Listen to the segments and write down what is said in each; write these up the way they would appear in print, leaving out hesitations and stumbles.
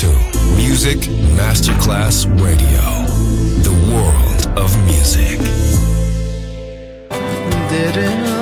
to Music Masterclass Radio, the world of music. Turn it up.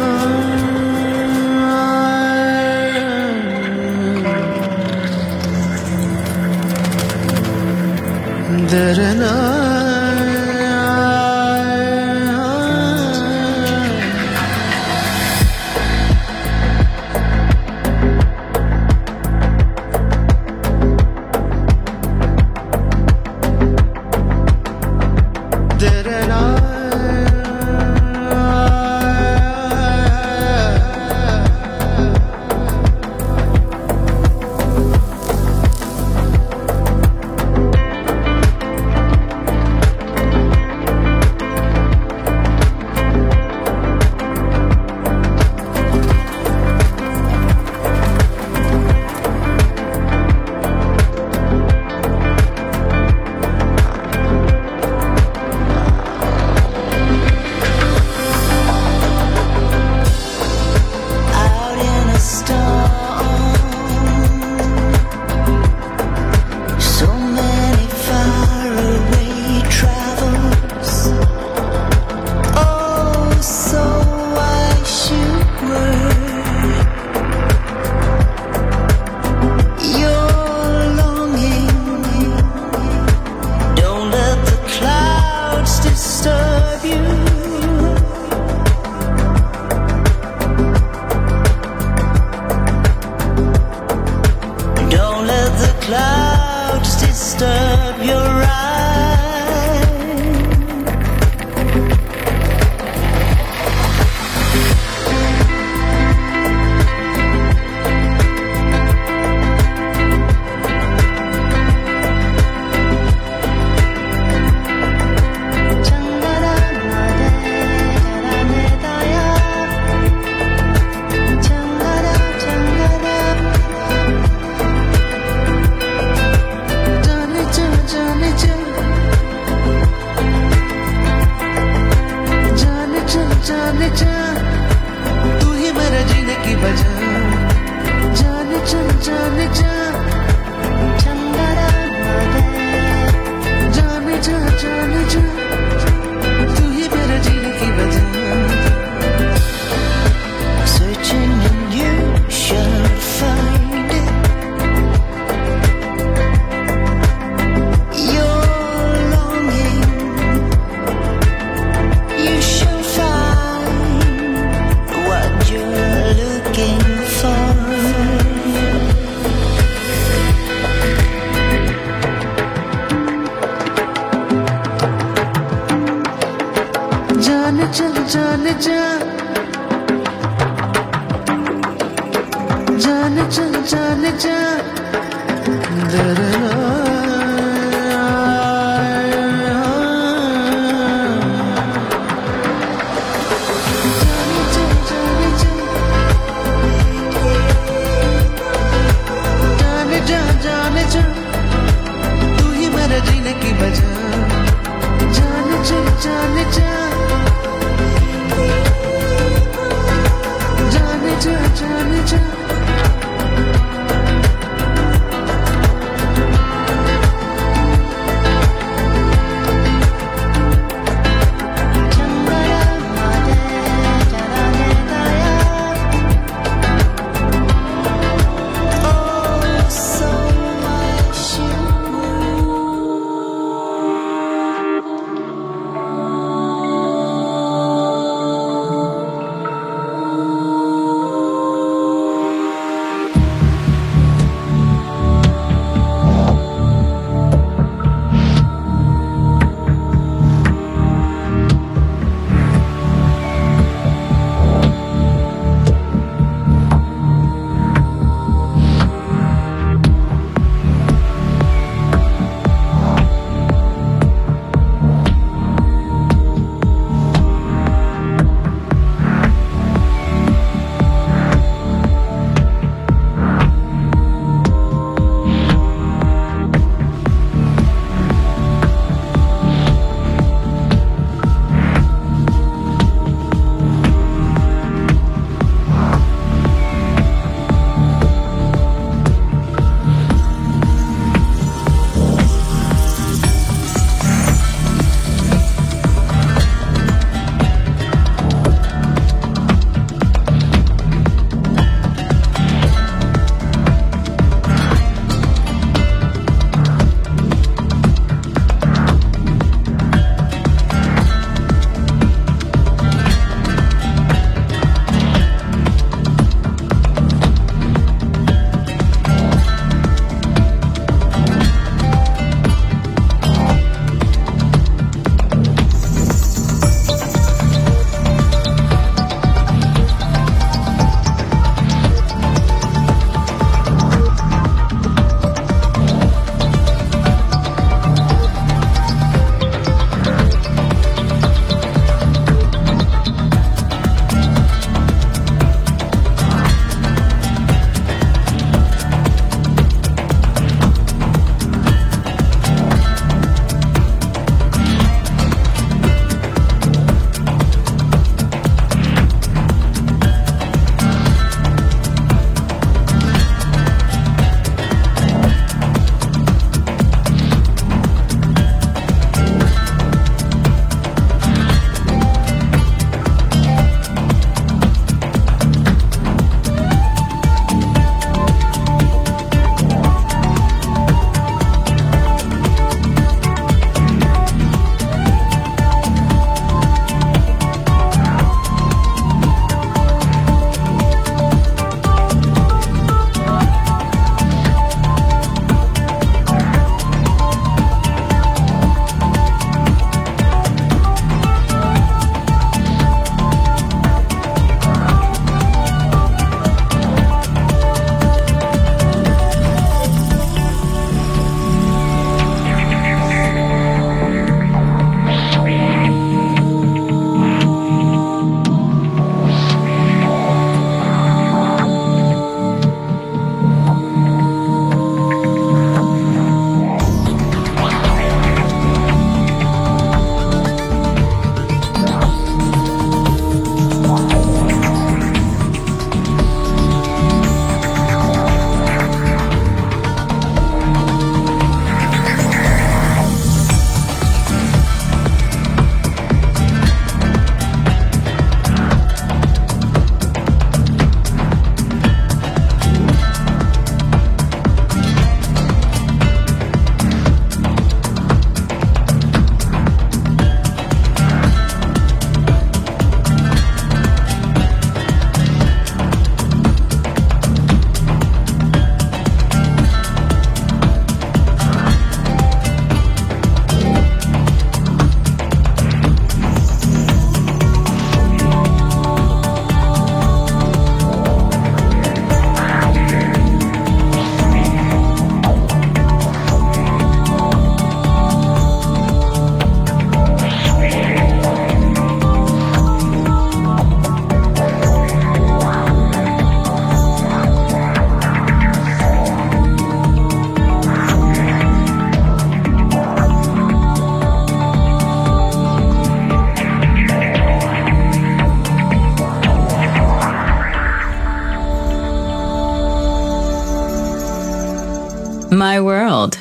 My World,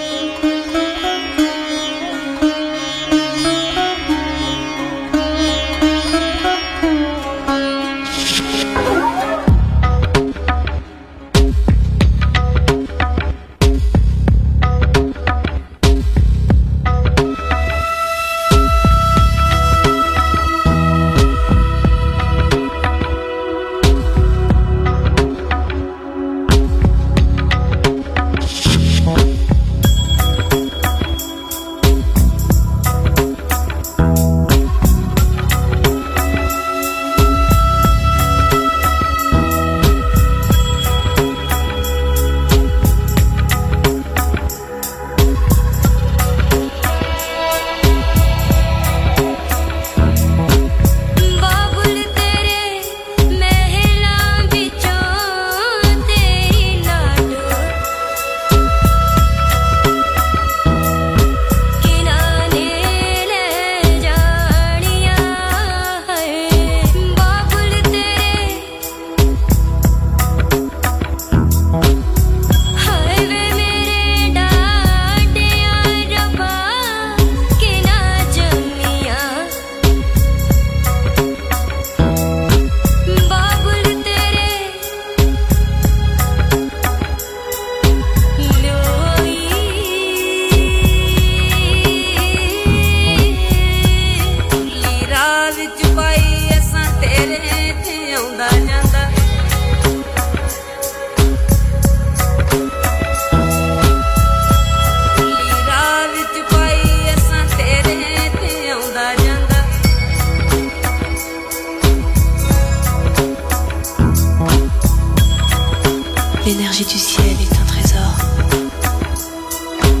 L'énergie du ciel est un trésor,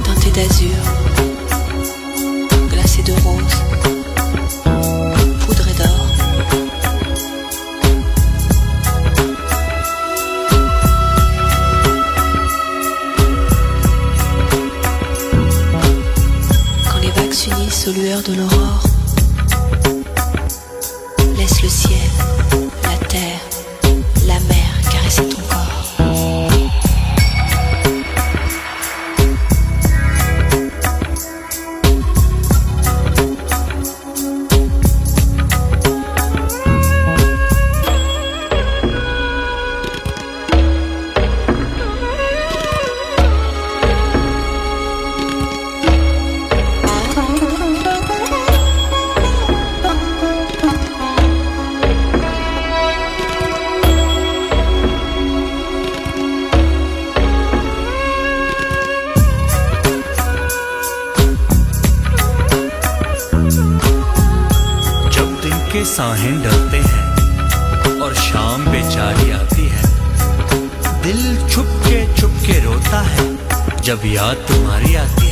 teinté d'azur, glacé de rose, poudré d'or. Quand les vagues s'unissent aux lueurs de l'aurore, laisse le ciel, la terre, la mer caresser ton corps. सांहें डरते हैं और शाम बेचारी आती है, दिल छुप के रोता है जब याद तुम्हारी आती है।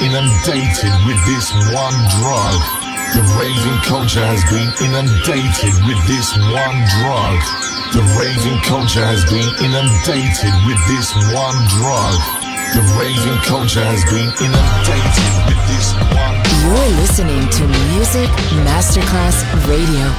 inundated with this one drug. The raving culture has been inundated with this one drug. The raving culture has been inundated with this one drug. The raving culture has been inundated with this one drug. You're listening to Music Masterclass Radio.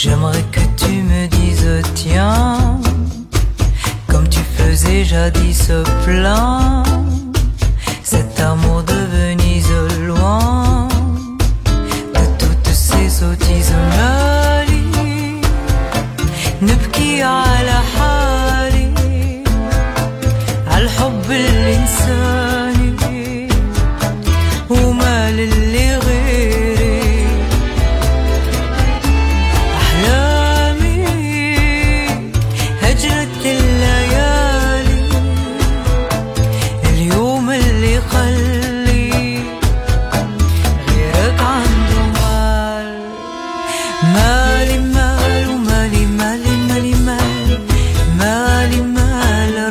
J'aimerais que tu me dises tiens, comme tu faisais jadis plein, cet amour de Venise loin de toutes ces sottises. Mali, نبكي على حالي على الحب الإنساني وما للي غيري. أحلامي هجرت الليالي اليوم اللي خلي غيرك عنده مال. مالي مال ومالي مالي مالي مال مالي مال راني على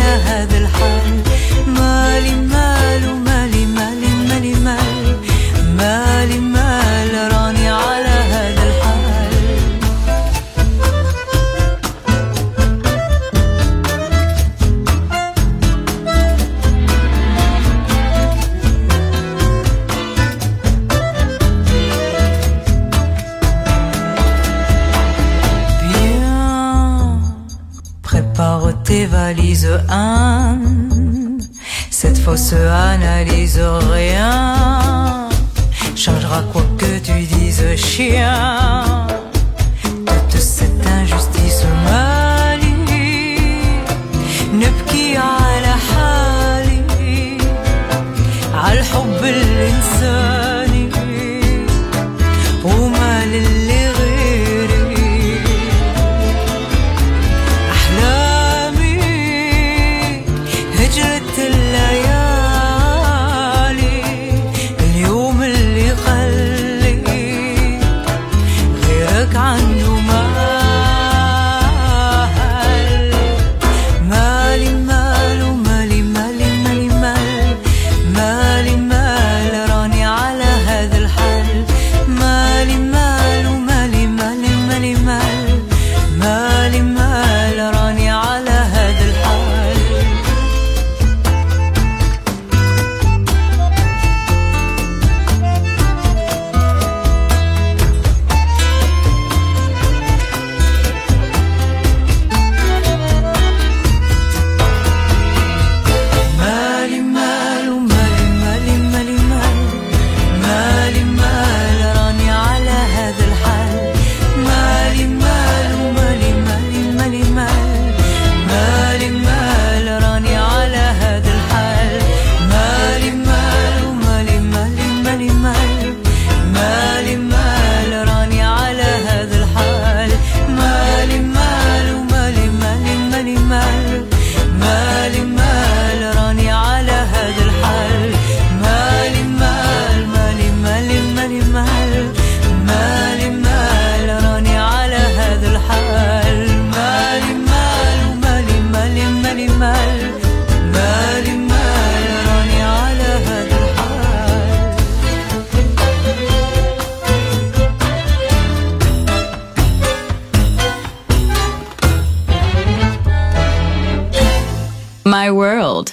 هذا الحال. مالي مال ومالي مالي مالي مال مالي مال راني على هذا الحال. Bien, prépare tes valises, Anne. Cette fausse analyse, rien changera quoi que tu dises, chien. Toute cette injustice, Mali, نبكي على حالي على الحب الإنساني وما للي غيري. أحلامي هجرة الليالي اليوم اللي خلي غيرك عنده مال. مالي مال ومالي مالي مالي مال مالي مال راني على هذا الحال. مالي مال ومالي مالي مالي مال مالي مال راني على هذا الحال. مالي مال ومالي مالي مالي مال مالي مال راني على هذا الحال. مالي مال ومالي مالي مالي مال مالي مال راني على هذا الحال. مالي مال ومالي مالي مالي مال مالي مال راني على هذا الحال. مالي مال ومالي مالي مالي مال مالي مال راني على هذا الحال. مالي مال مالي مالي مالي مال مالي مال راني على هذا الحال. مالي مال ومالي مالي مالي مال مالي مال راني على هذا الحال. My World,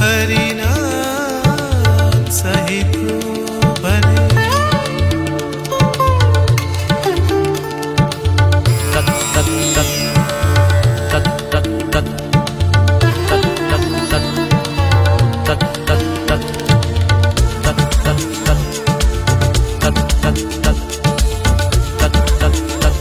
परिणाम सहित बने तत तत तत तत तत तत तत तत तत तत तत तत तत तत तत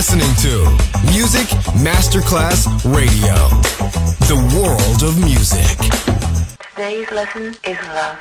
listening to Music Masterclass Radio, the world of music. Today's lesson is love.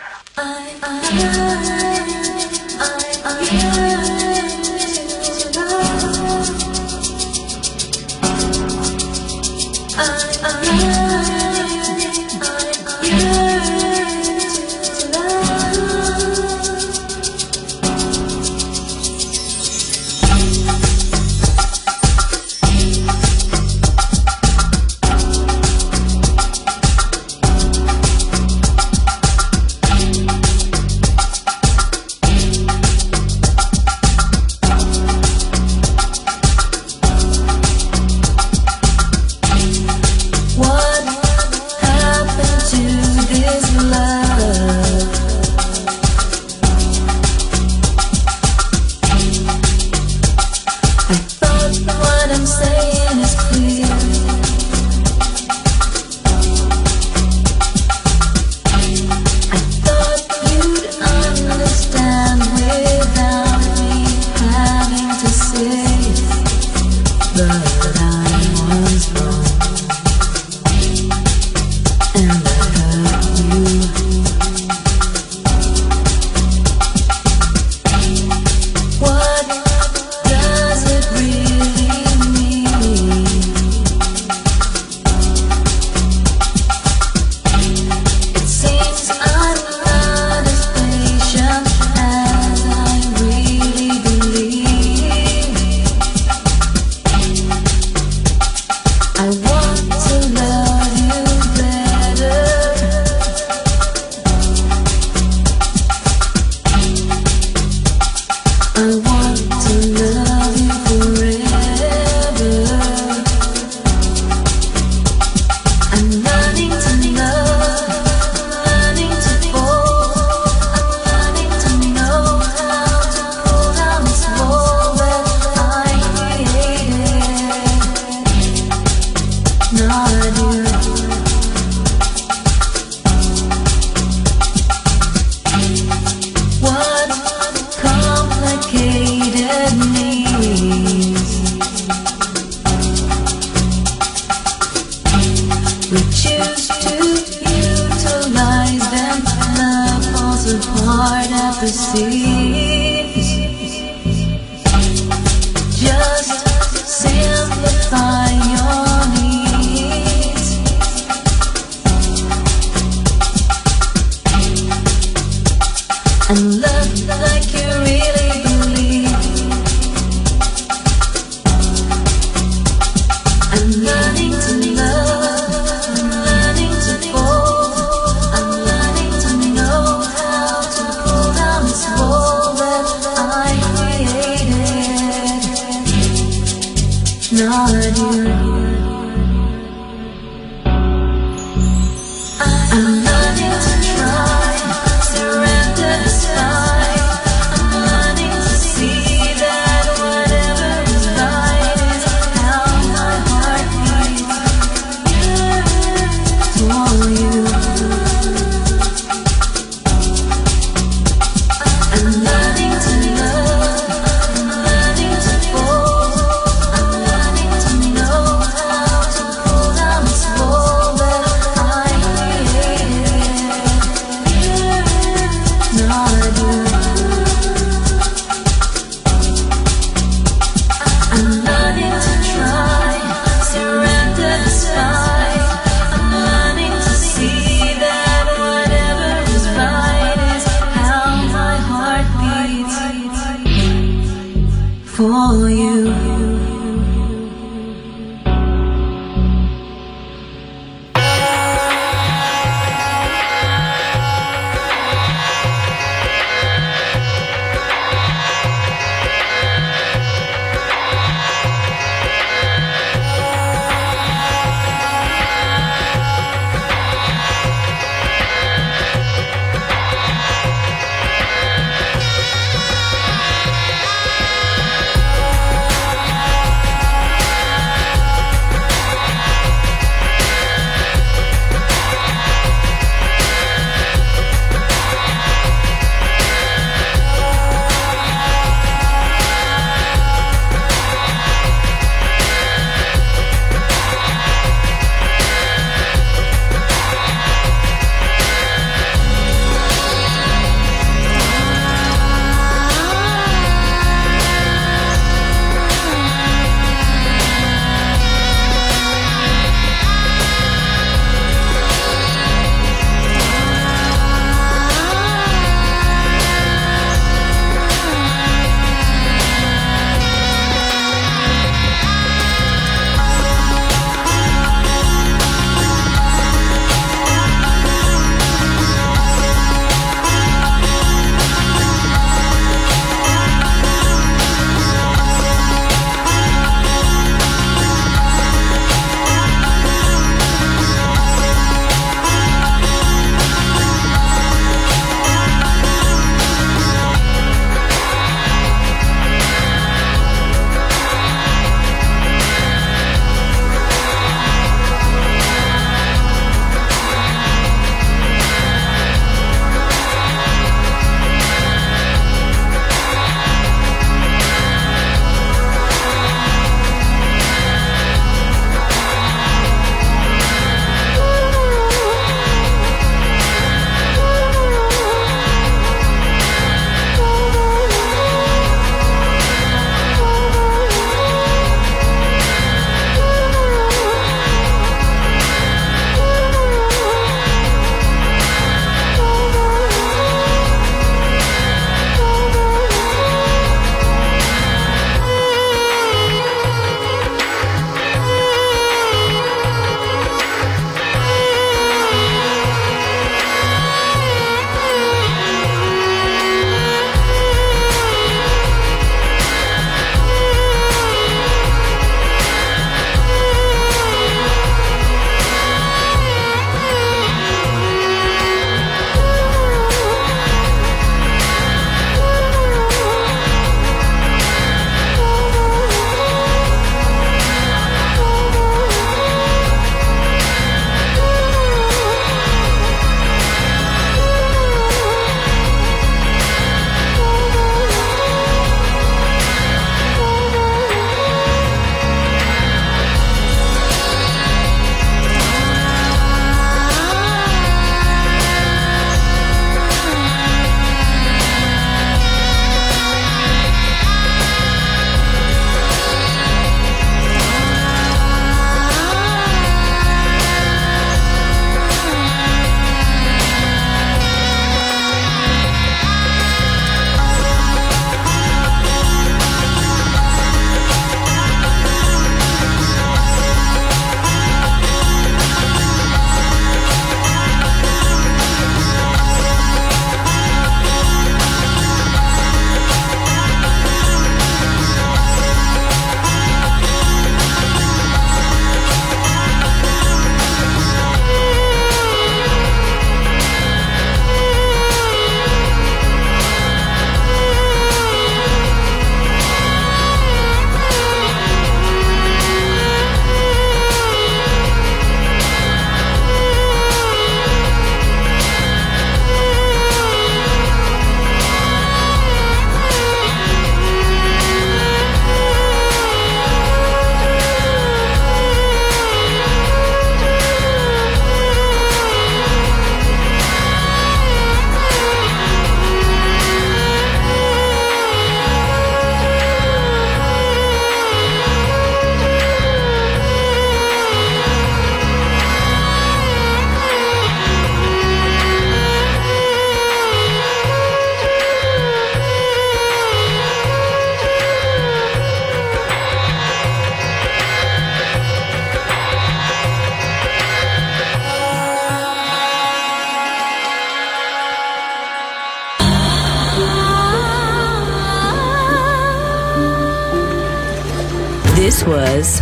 This was